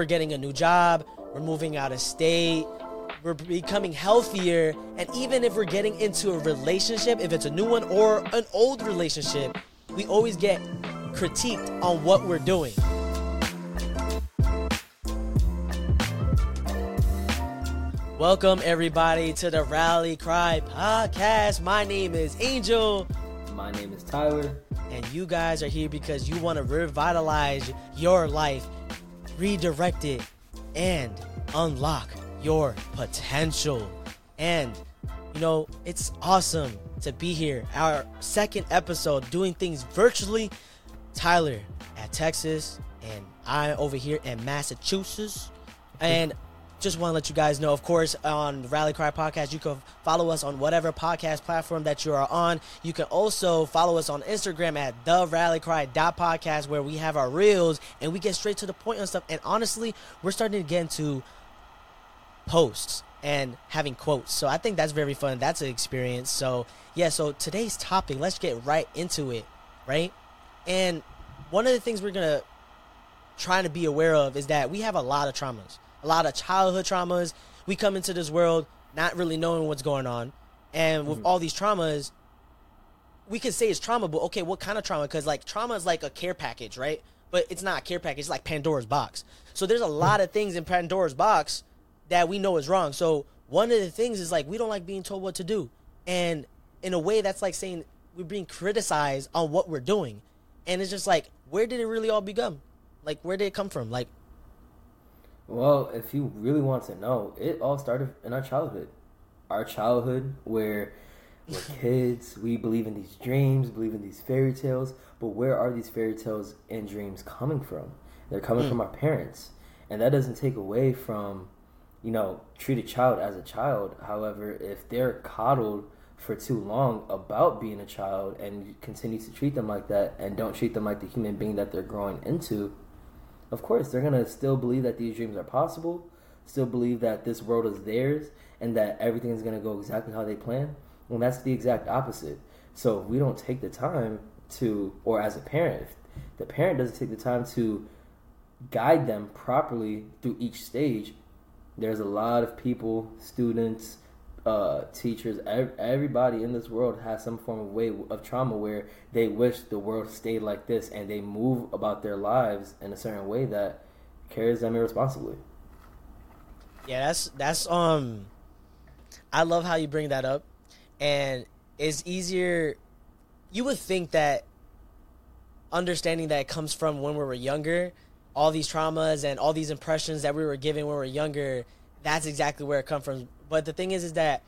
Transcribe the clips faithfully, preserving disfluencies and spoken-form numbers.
We're getting a new job. We're moving out of state. We're becoming healthier. And even if we're getting into a relationship, if it's a new one or an old relationship, we always get critiqued on what we're doing. Welcome, everybody, to the Rally Cry Podcast. My name is Angel. My name is Tyler. And you guys are here because you want to revitalize your life, redirect it, and unlock your potential. And, you know, it's awesome to be here. Our second episode, doing things virtually. Tyler at Texas, and I over here in Massachusetts. And just want to let you guys know, of course, on Rally Cry Podcast, you can follow us on whatever podcast platform that you are on. You can also follow us on Instagram at the rally cry dot podcast, where we have our reels and we get straight to the point on stuff. And honestly, we're starting to get into posts and having quotes. So I think that's very fun. That's an experience. So, yeah, so today's topic, let's get right into it, right? And one of the things we're going to try to be aware of is that we have a lot of traumas. A lot of childhood traumas. We come into this world not really knowing what's going on. And with mm-hmm. all these traumas, we can say it's trauma, but okay, what kind of trauma? Because like trauma is like a care package, right? But it's not a care package. It's like Pandora's box. So there's a lot of things in Pandora's box that we know is wrong. So one of the things is like we don't like being told what to do. And in a way, that's like saying we're being criticized on what we're doing. And it's just like, where did it really all become? Like, where did it come from? Like, well, if you really want to know, it all started in our childhood. Our childhood where we're kids, we believe in these dreams, believe in these fairy tales, but where are these fairy tales and dreams coming from? They're coming mm. from our parents. And that doesn't take away from, you know, treat a child as a child. However, if they're coddled for too long about being a child and continue to treat them like that and don't treat them like the human being that they're growing into, of course, they're going to still believe that these dreams are possible, still believe that this world is theirs, and that everything is going to go exactly how they plan. And that's the exact opposite. So if we don't take the time to, or as a parent, if the parent doesn't take the time to guide them properly through each stage, there's a lot of people, students, uh, teachers, ev- everybody in this world has some form of way of trauma where they wish the world stayed like this, and they move about their lives in a certain way that carries them irresponsibly. Yeah, that's that's um. I love how you bring that up, and it's easier. You would think that understanding that it comes from when we were younger, all these traumas and all these impressions that we were given when we were younger, that's exactly where it comes from. But the thing is, is that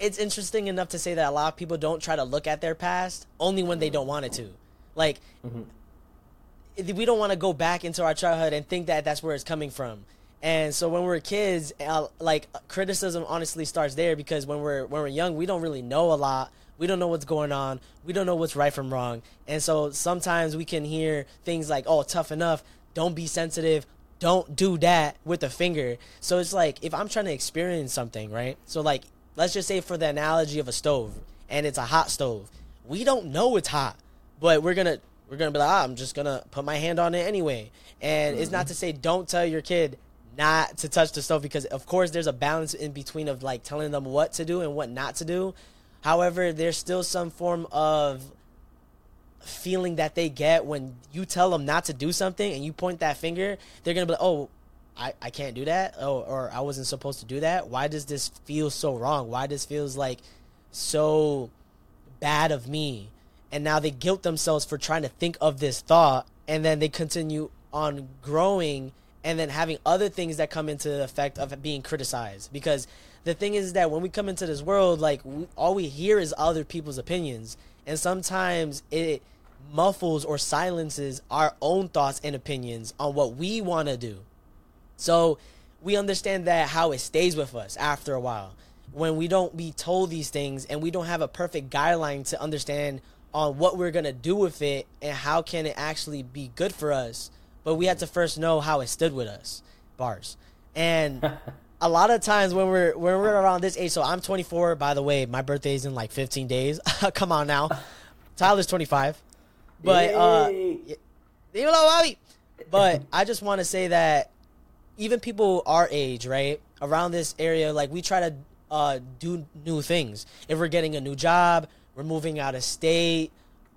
it's interesting enough to say that a lot of people don't try to look at their past only when they don't want it to. Like, mm-hmm. we don't want to go back into our childhood and think that that's where it's coming from. And so when we're kids, like, criticism honestly starts there, because when we're when we're young, we don't really know a lot. We don't know what's going on. We don't know what's right from wrong. And so sometimes we can hear things like, oh, tough enough, don't be sensitive, don't do that with a finger. So it's like, if I'm trying to experience something, right? So like, let's just say for the analogy of a stove, and it's a hot stove. We don't know it's hot, but we're going to, we're going to be like, ah, I'm just going to put my hand on it anyway. And mm-hmm. it's not to say, don't tell your kid not to touch the stove, because of course there's a balance in between of like telling them what to do and what not to do. However, there's still some form of feeling that they get when you tell them not to do something and you point that finger. They're gonna be like, oh, I, I can't do that, oh, or I wasn't supposed to do that. Why does this feel so wrong? Why this feels like so bad of me? And now they guilt themselves for trying to think of this thought, and then they continue on growing and then having other things that come into the effect of being criticized. Because the thing is that when we come into this world, like we, all we hear is other people's opinions, and sometimes it muffles or silences our own thoughts and opinions on what we want to do. So we understand that how it stays with us after a while when we don't be told these things, and we don't have a perfect guideline to understand on what we're going to do with it and how can it actually be good for us. But we had to first know how it stood with us, bars. And a lot of times when we're when we're around this age, so I'm twenty-four, by the way, my birthday's in like fifteen days. Come on now. Tyler's twenty-five. But uh, but I just want to say that even people our age, right, around this area, like, we try to uh, do new things. If we're getting a new job, we're moving out of state,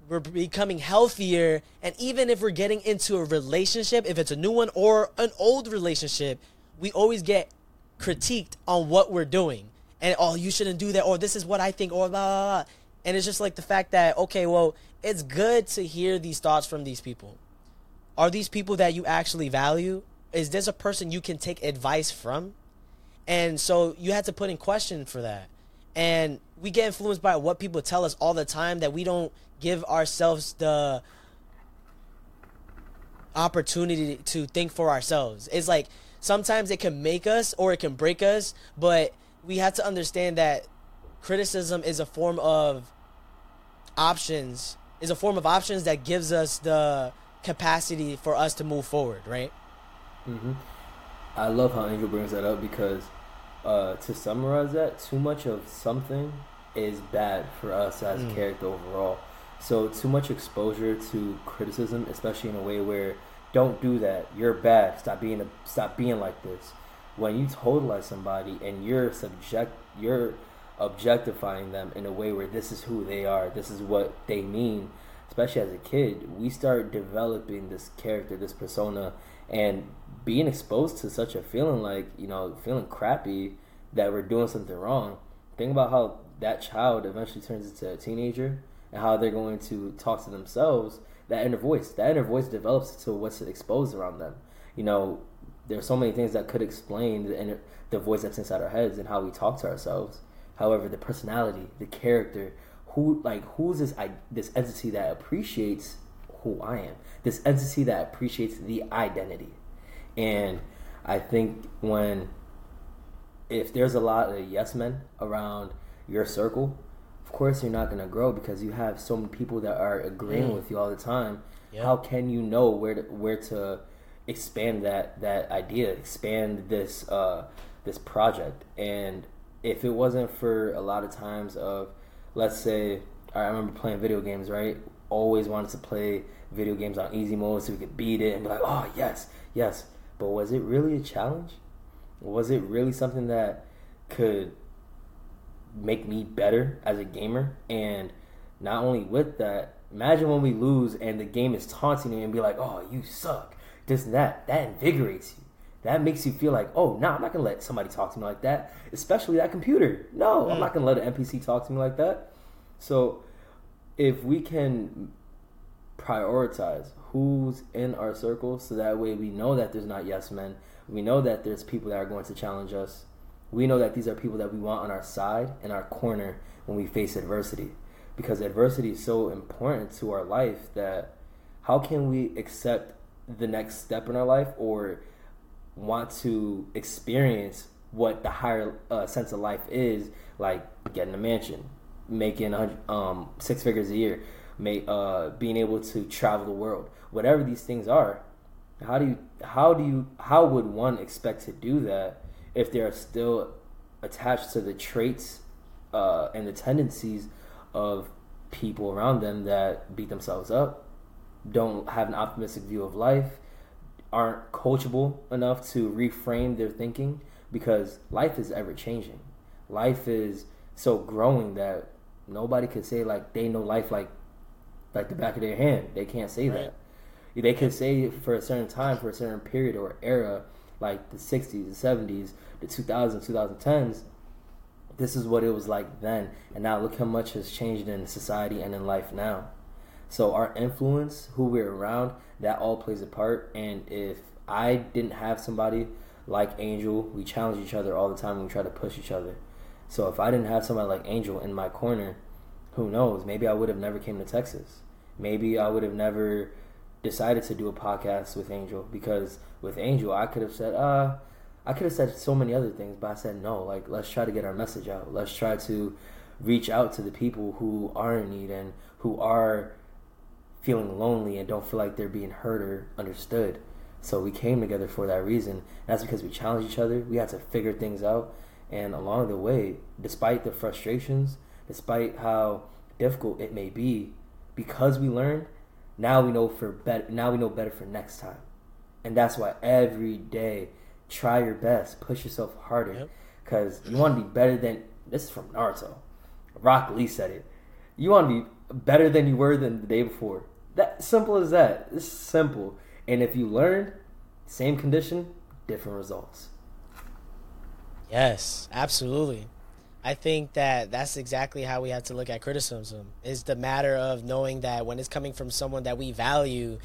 we're becoming healthier, and even if we're getting into a relationship, if it's a new one or an old relationship, we always get critiqued on what we're doing. And, oh, you shouldn't do that, or this is what I think, or blah, blah, blah. And it's just like the fact that, okay, well, it's good to hear these thoughts from these people. Are these people that you actually value? Is this a person you can take advice from? And so you have to put in question for that. And we get influenced by what people tell us all the time, that we don't give ourselves the opportunity to think for ourselves. It's like sometimes it can make us or it can break us, but we have to understand that criticism is a form of options, is a form of options that gives us the capacity for us to move forward, right? Mm-hmm. I love how Angel brings that up because uh, to summarize that, too much of something is bad for us as mm. a character overall. So too much exposure to criticism, especially in a way where, don't do that, you're bad, stop being a, stop being like this. When you totalize somebody and you're subject, you're objectifying them in a way where this is who they are, this is what they mean, especially as a kid, we start developing this character, this persona, and being exposed to such a feeling, like, you know, feeling crappy that we're doing something wrong. Think about how that child eventually turns into a teenager and how they're going to talk to themselves. That inner voice, that inner voice develops to what's exposed around them. You know, there's so many things that could explain the, inner, the voice that's inside our heads and how we talk to ourselves. However, the personality, the character, who, like, who's this I, this entity that appreciates who I am, this entity that appreciates the identity. And I think when, if there's a lot of yes men around your circle, of course you're not going to grow because you have so many people that are agreeing mm. with you all the time. Yep. How can you know where to, where to expand that, that idea, expand this uh, this project? And if it wasn't for a lot of times of, let's say, I remember playing video games, right? Always wanted to play video games on easy mode so we could beat it and be like, oh, yes, yes. But was it really a challenge? Was it really something that could make me better as a gamer? And not only with that, imagine when we lose and the game is taunting you and be like, oh, you suck, this and that. That invigorates you. That makes you feel like, oh, no, nah, I'm not going to let somebody talk to me like that, especially that computer. No, mm. I'm not going to let an N P C talk to me like that. So if we can prioritize who's in our circle so that way we know that there's not yes men, we know that there's people that are going to challenge us, we know that these are people that we want on our side and our corner when we face adversity. Because adversity is so important to our life that how can we accept the next step in our life or want to experience what the higher uh, sense of life is, like getting a mansion, making um, six figures a year, may, uh, being able to travel the world, whatever these things are. How do you, how do you, how would one expect to do that if they are still attached to the traits uh, and the tendencies of people around them that beat themselves up, don't have an optimistic view of life, aren't coachable enough to reframe their thinking? Because life is ever changing. Life is so growing that nobody could say like they know life like like the back of their hand. They can't say right. that. They could say for a certain time, for a certain period or era, like the sixties, the seventies, the two thousands, twenty tens, this is what it was like then. And now look how much has changed in society and in life now. So our influence, who we're around, that all plays a part. And if I didn't have somebody like Angel, we challenge each other all the time and we try to push each other. So if I didn't have somebody like Angel in my corner, who knows? Maybe I would have never came to Texas. Maybe I would have never decided to do a podcast with Angel, because with Angel, I could have said, uh, I could have said so many other things, but I said, no, like, let's try to get our message out. Let's try to reach out to the people who are in need and who are feeling lonely and don't feel like they're being heard or understood. So we came together for that reason. That's because we challenged each other. We had to figure things out. And along the way, despite the frustrations, despite how difficult it may be, because we learned, now we know for better. Now we know better for next time. And that's why every day try your best, push yourself harder, because yep. you want to be better than, this is from Naruto, Rock Lee said it, you want to be better than you were than the day before. That simple as that. It's simple. And if you learn, same condition, different results. Yes, absolutely. I think that that's exactly how we have to look at criticism. It's the matter of knowing that when it's coming from someone that we value,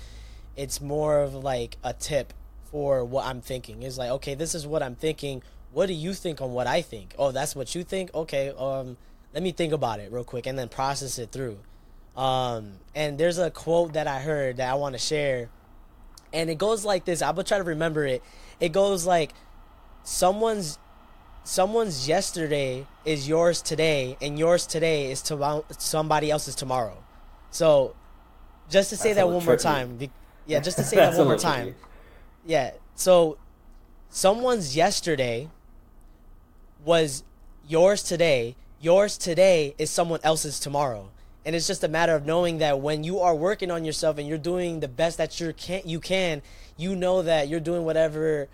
it's more of like a tip for what I'm thinking. It's like, okay, this is what I'm thinking. What do you think on what I think? Oh, that's what you think? Okay, um, let me think about it real quick and then process it through. Um, and there's a quote that I heard that I want to share. And it goes like this. I'm going to try to remember it. It goes like, someone's someone's yesterday is yours today, and yours today is to somebody else's tomorrow. So just to say that one more time. Yeah, just to say that one more time. Yeah, so someone's yesterday was yours today. Yours today is someone else's tomorrow. And it's just a matter of knowing that when you are working on yourself and you're doing the best that you can, you can, you know that you're doing whatever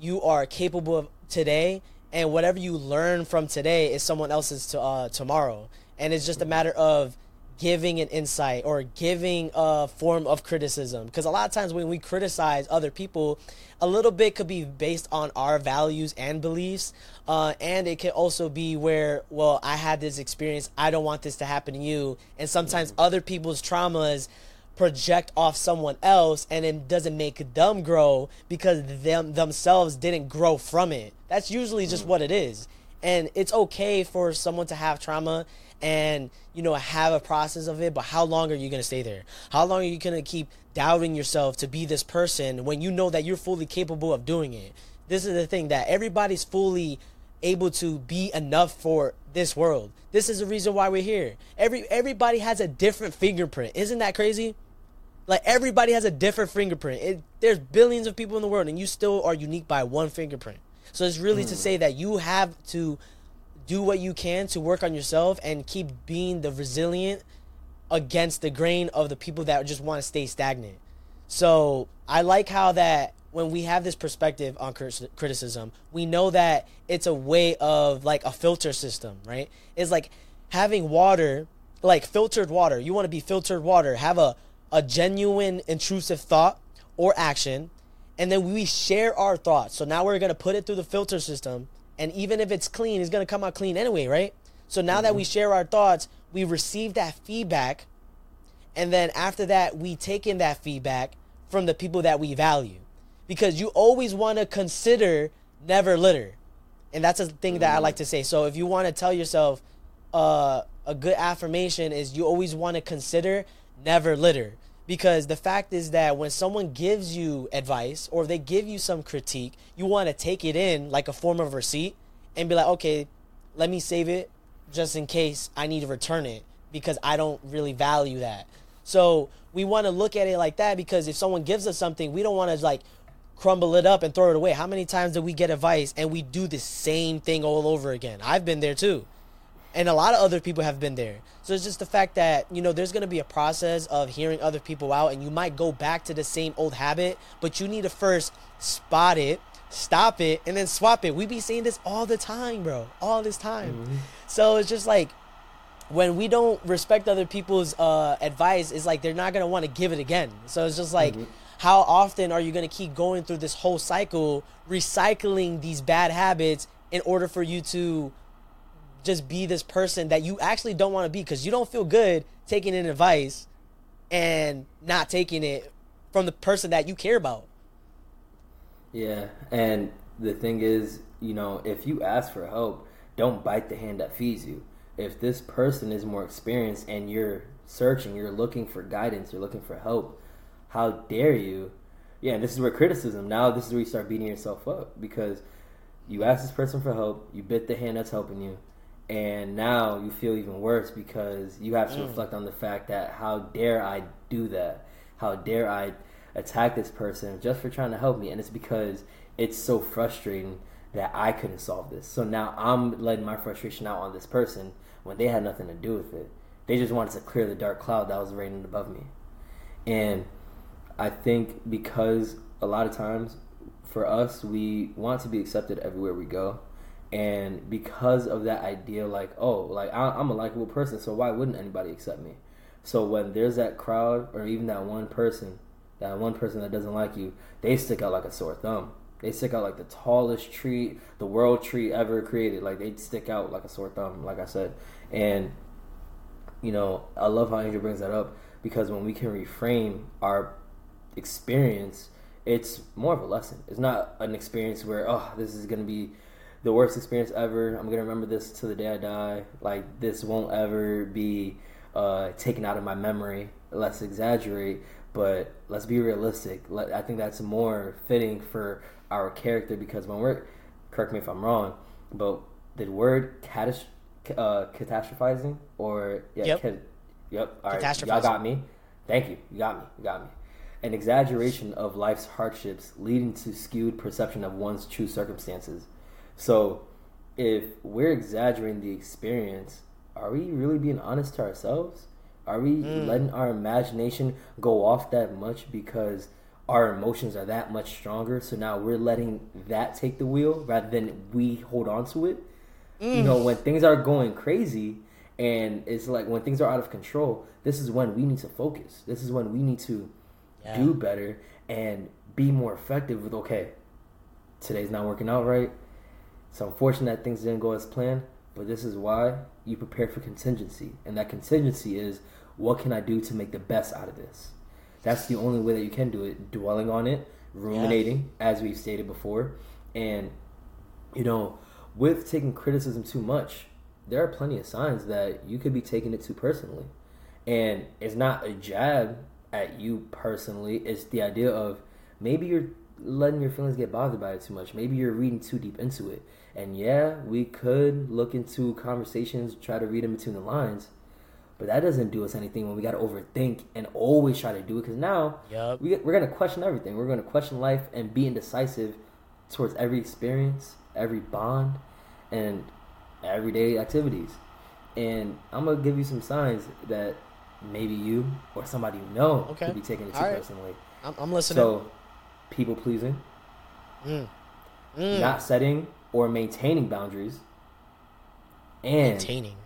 you are capable of today, and whatever you learn from today is someone else's to, uh, tomorrow. And it's just a matter of giving an insight or giving a form of criticism. Because a lot of times when we criticize other people, a little bit could be based on our values and beliefs. Uh, and it could also be where, well, I had this experience. I don't want this to happen to you. And sometimes other people's traumas project off someone else, and it doesn't make them grow because them themselves didn't grow from it. That's usually just what it is. And it's okay for someone to have trauma and, you know, have a process of it, but how long are you going to stay there? How long are you going to keep doubting yourself to be this person when you know that you're fully capable of doing it? This is the thing, that everybody's fully able to be enough for this world. This is the reason why we're here. Every everybody has a different fingerprint. Isn't that crazy? Like, everybody has a different fingerprint. It, there's billions of people in the world, and you still are unique by one fingerprint. So it's really mm. to say that you have to do what you can to work on yourself and keep being the resilient against the grain of the people that just want to stay stagnant. So I like how that when we have this perspective on criticism, we know that it's a way of like a filter system, right? It's like having water, like filtered water. You want to be filtered water, have a, a genuine intrusive thought or action. And then we share our thoughts. So now we're going to put it through the filter system. And even if it's clean, it's going to come out clean anyway, right? So now mm-hmm. that we share our thoughts, we receive that feedback. And then after that, we take in that feedback from the people that we value. Because you always want to consider, never litter. And that's a thing mm-hmm. that I like to say. So if you want to tell yourself uh, a good affirmation is you always want to consider, never litter. Because the fact is that when someone gives you advice or they give you some critique, you want to take it in like a form of receipt and be like, okay, let me save it just in case I need to return it because I don't really value that. So we want to look at it like that, because if someone gives us something, we don't want to like crumble it up and throw it away. How many times do we get advice and we do the same thing all over again? I've been there too. And a lot of other people have been there. So it's just the fact that, you know, there's going to be a process of hearing other people out, and you might go back to the same old habit, but you need to first spot it, stop it, and then swap it. We be seeing this all the time, bro, all this time. Mm-hmm. So it's just like when we don't respect other people's uh, advice, it's like they're not going to want to give it again. So it's just like, mm-hmm. how often are you going to keep going through this whole cycle, recycling these bad habits in order for you to just be this person that you actually don't want to be? Because you don't feel good taking in advice and not taking it from the person that you care about. Yeah, and the thing is, you know, if you ask for help, don't bite the hand that feeds you. If this person is more experienced and you're searching, you're looking for guidance, you're looking for help, how dare you? Yeah, and this is where criticism, now this is where you start beating yourself up, because you ask this person for help, you bit the hand that's helping you, and now you feel even worse because you have to mm. reflect on the fact that how dare I do that? How dare I attack this person just for trying to help me? And it's because it's so frustrating that I couldn't solve this. So now I'm letting my frustration out on this person when they had nothing to do with it. They just wanted to clear the dark cloud that was raining above me. And I think because a lot of times for us, we want to be accepted everywhere we go. And because of that idea, like, oh, like I, I'm a likable person, so why wouldn't anybody accept me? So when there's that crowd or even that one person, that one person that doesn't like you, they stick out like a sore thumb. They stick out like the tallest tree, the world tree ever created. Like, they stick out like a sore thumb, like I said. And, you know, I love how Andrew brings that up, because when we can reframe our experience, it's more of a lesson. It's not an experience where, oh, this is going to be the worst experience ever. I'm going to remember this till the day I die. Like, this won't ever be uh, taken out of my memory. Let's exaggerate, but let's be realistic. Let, I think that's more fitting for our character, because when we're, correct me if I'm wrong, but the word catas- uh, catastrophizing or, yeah, yep, cat- yep. All right, y'all got me. Thank you. You got me. You got me. An exaggeration of life's hardships leading to skewed perception of one's true circumstances. So if we're exaggerating the experience, are we really being honest to ourselves? Are we mm. letting our imagination go off that much because our emotions are that much stronger? So now we're letting that take the wheel rather than we hold on to it. Mm. You know, when things are going crazy and it's like when things are out of control, this is when we need to focus. This is when we need to yeah. do better and be more effective with, okay, today's not working out right. It's unfortunate that things didn't go as planned, but this is why you prepare for contingency. And that contingency is, what can I do to make the best out of this? That's the only way that you can do it, dwelling on it, ruminating, yeah. as we've stated before. And, you know, with taking criticism too much, there are plenty of signs that you could be taking it too personally. And it's not a jab at you personally. It's the idea of maybe you're letting your feelings get bothered by it too much. Maybe you're reading too deep into it. And yeah, we could look into conversations, try to read in between the lines, but that doesn't do us anything when we got to overthink and always try to do it, because now yep. we, we're going to question everything. We're going to question life and be indecisive towards every experience, every bond, and everyday activities. And I'm going to give you some signs that maybe you or somebody you know okay. could be taking it too right. personally. I'm, I'm listening. So, people pleasing, mm. Mm. not setting or maintaining boundaries, and maintaining.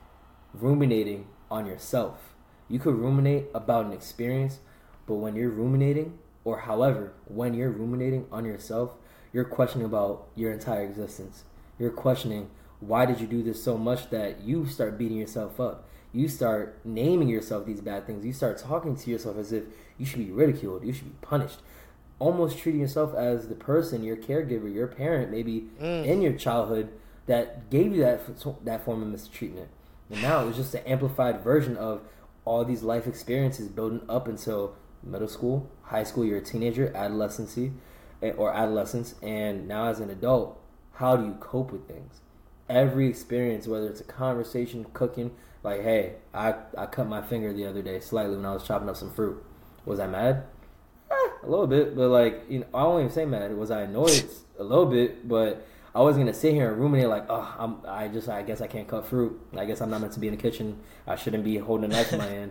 ruminating on yourself. You could ruminate about an experience, but when you're ruminating, or however, when you're ruminating on yourself, you're questioning about your entire existence. You're questioning, why did you do this so much that you start beating yourself up? You start naming yourself these bad things. You start talking to yourself as if you should be ridiculed. You should be punished. Almost treating yourself as the person, your caregiver, your parent, maybe mm. in your childhood, that gave you that that form of mistreatment. And now it was just an amplified version of all these life experiences building up until middle school, high school, you're a teenager, adolescency, or adolescence, and now as an adult, how do you cope with things? Every experience, whether it's a conversation, cooking, like, hey, I, I cut my finger the other day slightly when I was chopping up some fruit. Was I mad? A little bit, but like, you know, I won't even say mad. Was I annoyed? A little bit, but I wasn't gonna sit here and ruminate like, oh, I'm, I just, I guess I can't cut fruit. I guess I'm not meant to be in the kitchen. I shouldn't be holding a knife in my hand.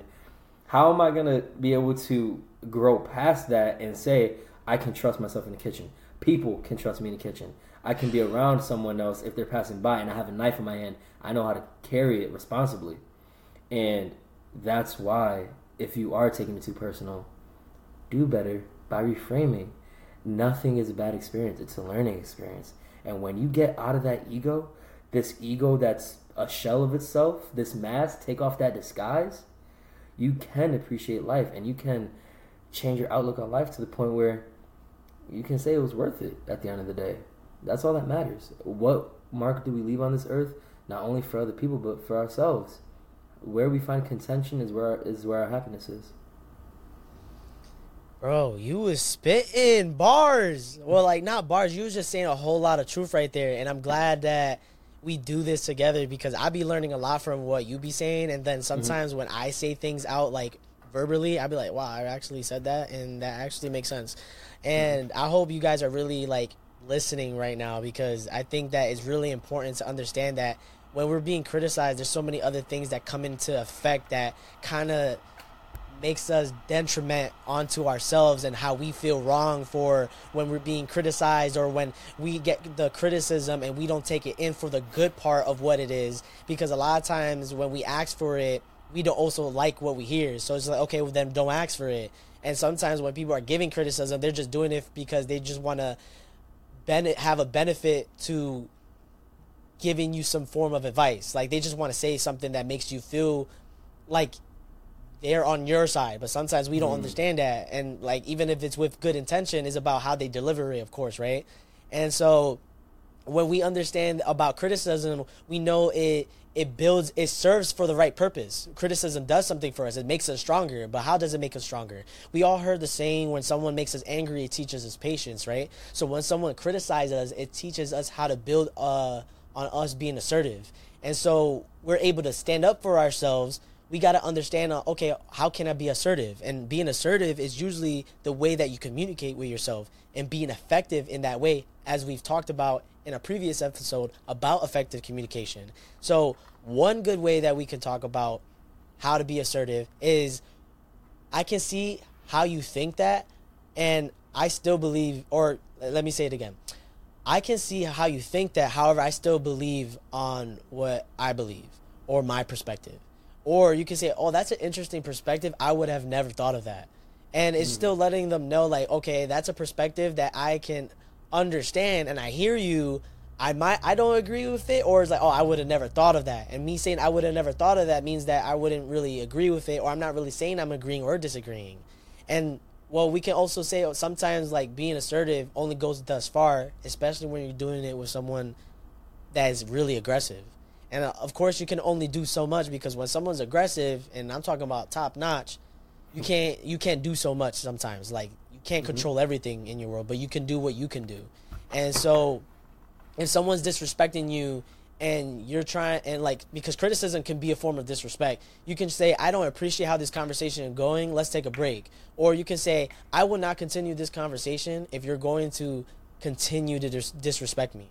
How am I gonna be able to grow past that and say I can trust myself in the kitchen? People can trust me in the kitchen. I can be around someone else if they're passing by and I have a knife in my hand. I know how to carry it responsibly, and that's why if you are taking it too personal, do better by reframing. Nothing is a bad experience. It's a learning experience. And when you get out of that ego, this ego that's a shell of itself, this mask, take off that disguise, you can appreciate life and you can change your outlook on life to the point where you can say it was worth it at the end of the day. That's all that matters. What mark do we leave on this earth? Not only for other people, but for ourselves. Where we find contention is where is where our happiness is. Bro, you was spitting bars. Well, like, not bars. You was just saying a whole lot of truth right there. And I'm glad that we do this together, because I be learning a lot from what you be saying. And then sometimes mm-hmm. when I say things out, like, verbally, I be like, wow, I actually said that. And that actually makes sense. And mm-hmm. I hope you guys are really, like, listening right now, because I think that it's really important to understand that when we're being criticized, there's so many other things that come into effect that kind of makes us detriment onto ourselves, and how we feel wrong for when we're being criticized, or when we get the criticism and we don't take it in for the good part of what it is. Because a lot of times when we ask for it, we don't also like what we hear. So it's like, okay, well then don't ask for it. And sometimes when people are giving criticism, they're just doing it because they just want to ben- have a benefit to giving you some form of advice. Like, they just want to say something that makes you feel like they're on your side, but sometimes we don't mm. understand that. And like, even if it's with good intention, it's about how they deliver it, of course, right? And so when we understand about criticism, we know it it builds, it serves for the right purpose. Criticism does something for us. It makes us stronger, but how does it make us stronger? We all heard the saying, when someone makes us angry, it teaches us patience, right? So when someone criticizes us, it teaches us how to build uh, on us being assertive. And so we're able to stand up for ourselves. We got to understand, uh, okay, how can I be assertive? And being assertive is usually the way that you communicate with yourself, and being effective in that way, as we've talked about in a previous episode about effective communication. So one good way that we can talk about how to be assertive is, I can see how you think that, and I still believe, or let me say it again. I can see how you think that, however, I still believe on what I believe or my perspective. Or you can say, oh, that's an interesting perspective. I would have never thought of that. And it's mm. still letting them know, like, okay, that's a perspective that I can understand, and I hear you. I might, I don't agree with it. Or it's like, oh, I would have never thought of that. And me saying I would have never thought of that means that I wouldn't really agree with it, or I'm not really saying I'm agreeing or disagreeing. And, well, we can also say, oh, sometimes, like, being assertive only goes thus far, especially when you're doing it with someone that is really aggressive. And, of course, you can only do so much, because when someone's aggressive, and I'm talking about top-notch, you can't you can't do so much sometimes. Like, you can't mm-hmm. control everything in your world, but you can do what you can do. And so if someone's disrespecting you, and you're trying, and, like, because criticism can be a form of disrespect, you can say, I don't appreciate how this conversation is going. Let's take a break. Or you can say, I will not continue this conversation if you're going to continue to dis- disrespect me.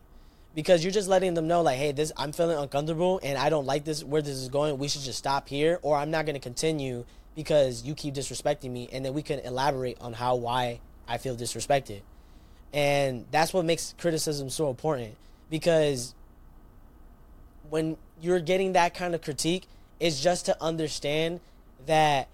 Because you're just letting them know, like, hey, this, I'm feeling uncomfortable, and I don't like this, where this is going. We should just stop here, or I'm not going to continue because you keep disrespecting me. And then we can elaborate on how, why I feel disrespected. And that's what makes criticism so important, because when you're getting that kind of critique, it's just to understand that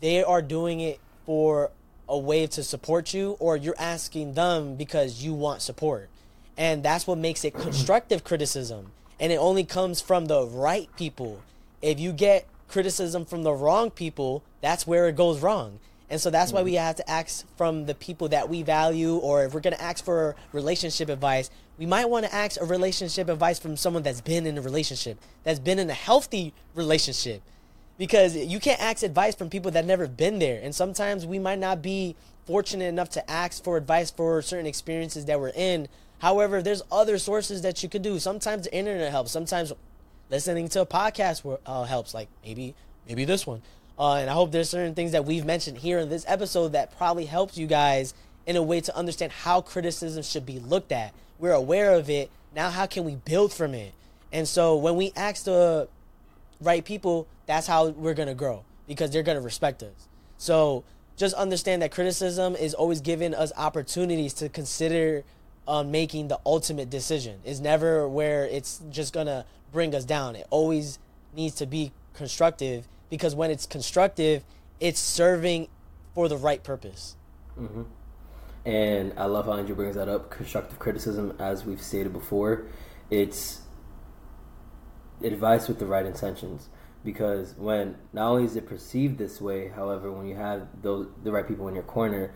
they are doing it for a way to support you, or you're asking them because you want support. And that's what makes it constructive criticism. And it only comes from the right people. If you get criticism from the wrong people, that's where it goes wrong. And so that's why we have to ask from the people that we value. Or if we're going to ask for relationship advice, we might want to ask a relationship advice from someone that's been in a relationship, that's been in a healthy relationship. Because you can't ask advice from people that never been there. And sometimes we might not be fortunate enough to ask for advice for certain experiences that we're in. However, there's other sources that you could do. Sometimes the internet helps. Sometimes listening to a podcast uh, helps. Like maybe maybe this one. Uh, and I hope there's certain things that we've mentioned here in this episode that probably helps you guys in a way to understand how criticism should be looked at. We're aware of it. Now how can we build from it? And so when we ask the right people, that's how we're going to grow, because they're going to respect us. So just understand that criticism is always giving us opportunities to consider Um, making the ultimate decision. Is never where it's just gonna bring us down. It always needs to be constructive, because when it's constructive, it's serving for the right purpose. Mm-hmm. And I love how Andrew brings that up. Constructive criticism, as we've stated before, it's advice with the right intentions. Because when not only is it perceived this way, however, when you have those the right people in your corner,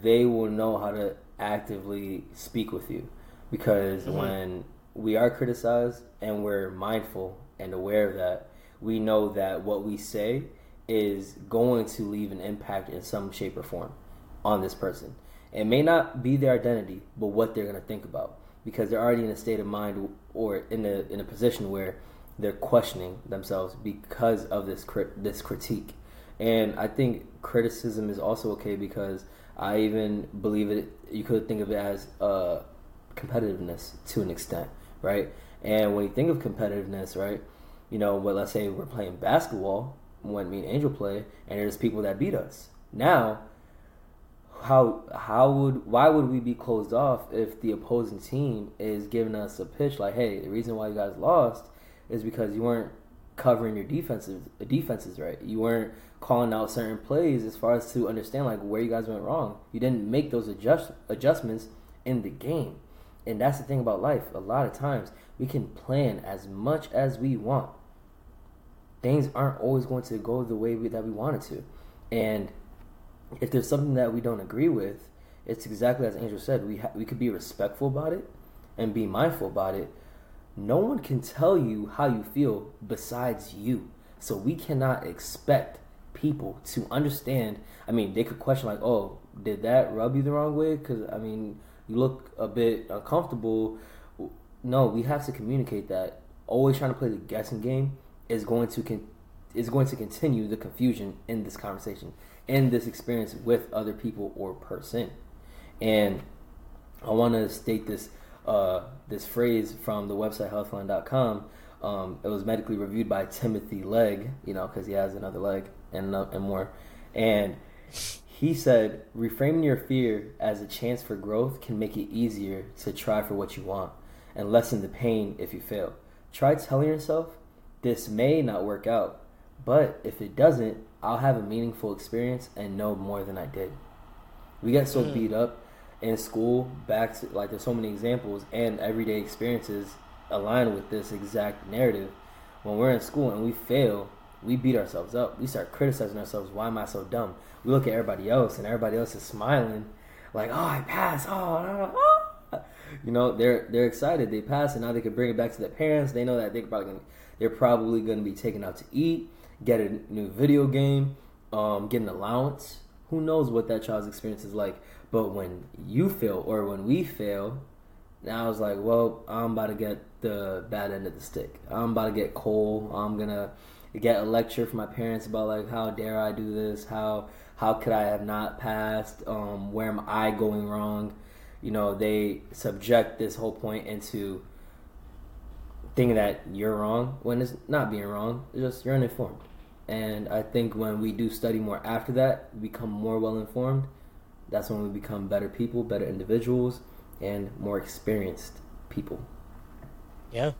they will know how to actively speak with you, because mm-hmm. when we are criticized and we're mindful and aware of that, we know that what we say is going to leave an impact in some shape or form on this person. It may not be their identity, but what they're going to think about, because they're already in a state of mind or in a in a position where they're questioning themselves because of this crit- this critique. And I think criticism is also okay, because I even believe it. You could think of it as uh, competitiveness to an extent, right? And when you think of competitiveness, right, you know, well, let's say we're playing basketball, when me and Angel play, and there's people that beat us. Now, how how would why would we be closed off if the opposing team is giving us a pitch like, hey, the reason why you guys lost is because you weren't covering your defenses defenses right. You weren't calling out certain plays as far as to understand like where you guys went wrong. You didn't make those adjust adjustments in the game. And that's the thing about life. A lot of times we can plan as much as we want. Things aren't always going to go the way we, that we want it to. And if there's something that we don't agree with, it's exactly as Angel said. We ha- we could be respectful about it and be mindful about it. No one can tell you how you feel besides you. So we cannot expect people to understand. I mean, they could question like, oh, did that rub you the wrong way? Because, I mean, you look a bit uncomfortable. No, we have to communicate that. Always trying to play the guessing game is going to con- is going to continue the confusion in this conversation, in this experience with other people or person. And I want to state this uh, this phrase from the website healthline dot com. Um, it was medically reviewed by Timothy Legg, you know, because he has another leg and uh, and more. And he said, reframing your fear as a chance for growth can make it easier to try for what you want and lessen the pain if you fail. Try telling yourself, this may not work out, but if it doesn't, I'll have a meaningful experience and know more than I did. We get so beat up in school, back to, like, there's so many examples, and everyday experiences align with this exact narrative. When we're in school and we fail, we beat ourselves up. We start criticizing ourselves. Why am I so dumb? We look at everybody else, and everybody else is smiling, like, oh, I passed, oh, oh. You know, they're they're excited. They passed, and now they can bring it back to their parents. They know that they're probably going to They're probably going to be taken out to eat, get a new video game, um, get an allowance. Who knows what that child's experience is like? But when you fail or when we fail, now it's like, well, I'm about to get the bad end of the stick. I'm about to get cold. I'm going to get a lecture from my parents about like, how dare I do this? How how could I have not passed? Um, where am I going wrong? You know, they subject this whole point into thinking that you're wrong when it's not being wrong. It's just you're uninformed. And I think when we do study more after that, become more well-informed, that's when we become better people, better individuals, and more experienced people. Yeah.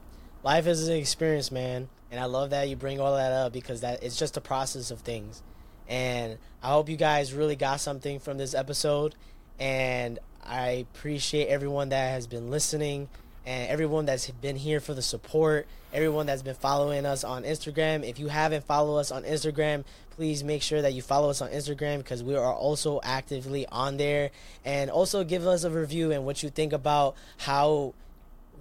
Life is an experience, man. And I love that you bring all that up because that it's just a process of things. And I hope you guys really got something from this episode. And I appreciate everyone that has been listening. And everyone that's been here for the support, everyone that's been following us on Instagram. If you haven't followed us on Instagram, please make sure that you follow us on Instagram because we are also actively on there. And also give us a review and what you think about how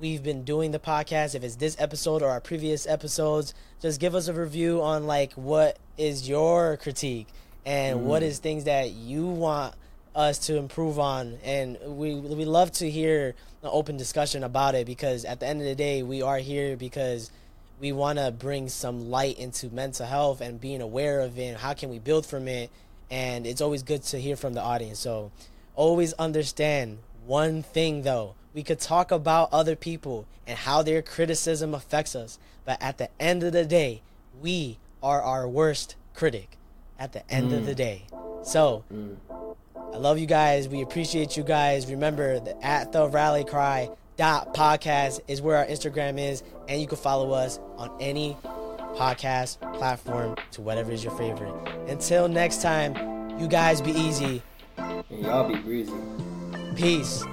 we've been doing the podcast. If it's this episode or our previous episodes, just give us a review on like what is your critique and mm. what is things that you want us to improve on, and we we love to hear an open discussion about it because at the end of the day we are here because we want to bring some light into mental health and being aware of it and how can we build from it. And it's always good to hear from the audience. So always understand one thing though, we could talk about other people and how their criticism affects us, but at the end of the day we are our worst critic at the end mm. of the day. So mm. I love you guys. We appreciate you guys. Remember, the at the Rally Cry dot podcast is where our Instagram is, and you can follow us on any podcast platform to whatever is your favorite. Until next time, you guys be easy. And y'all be breezy. Peace.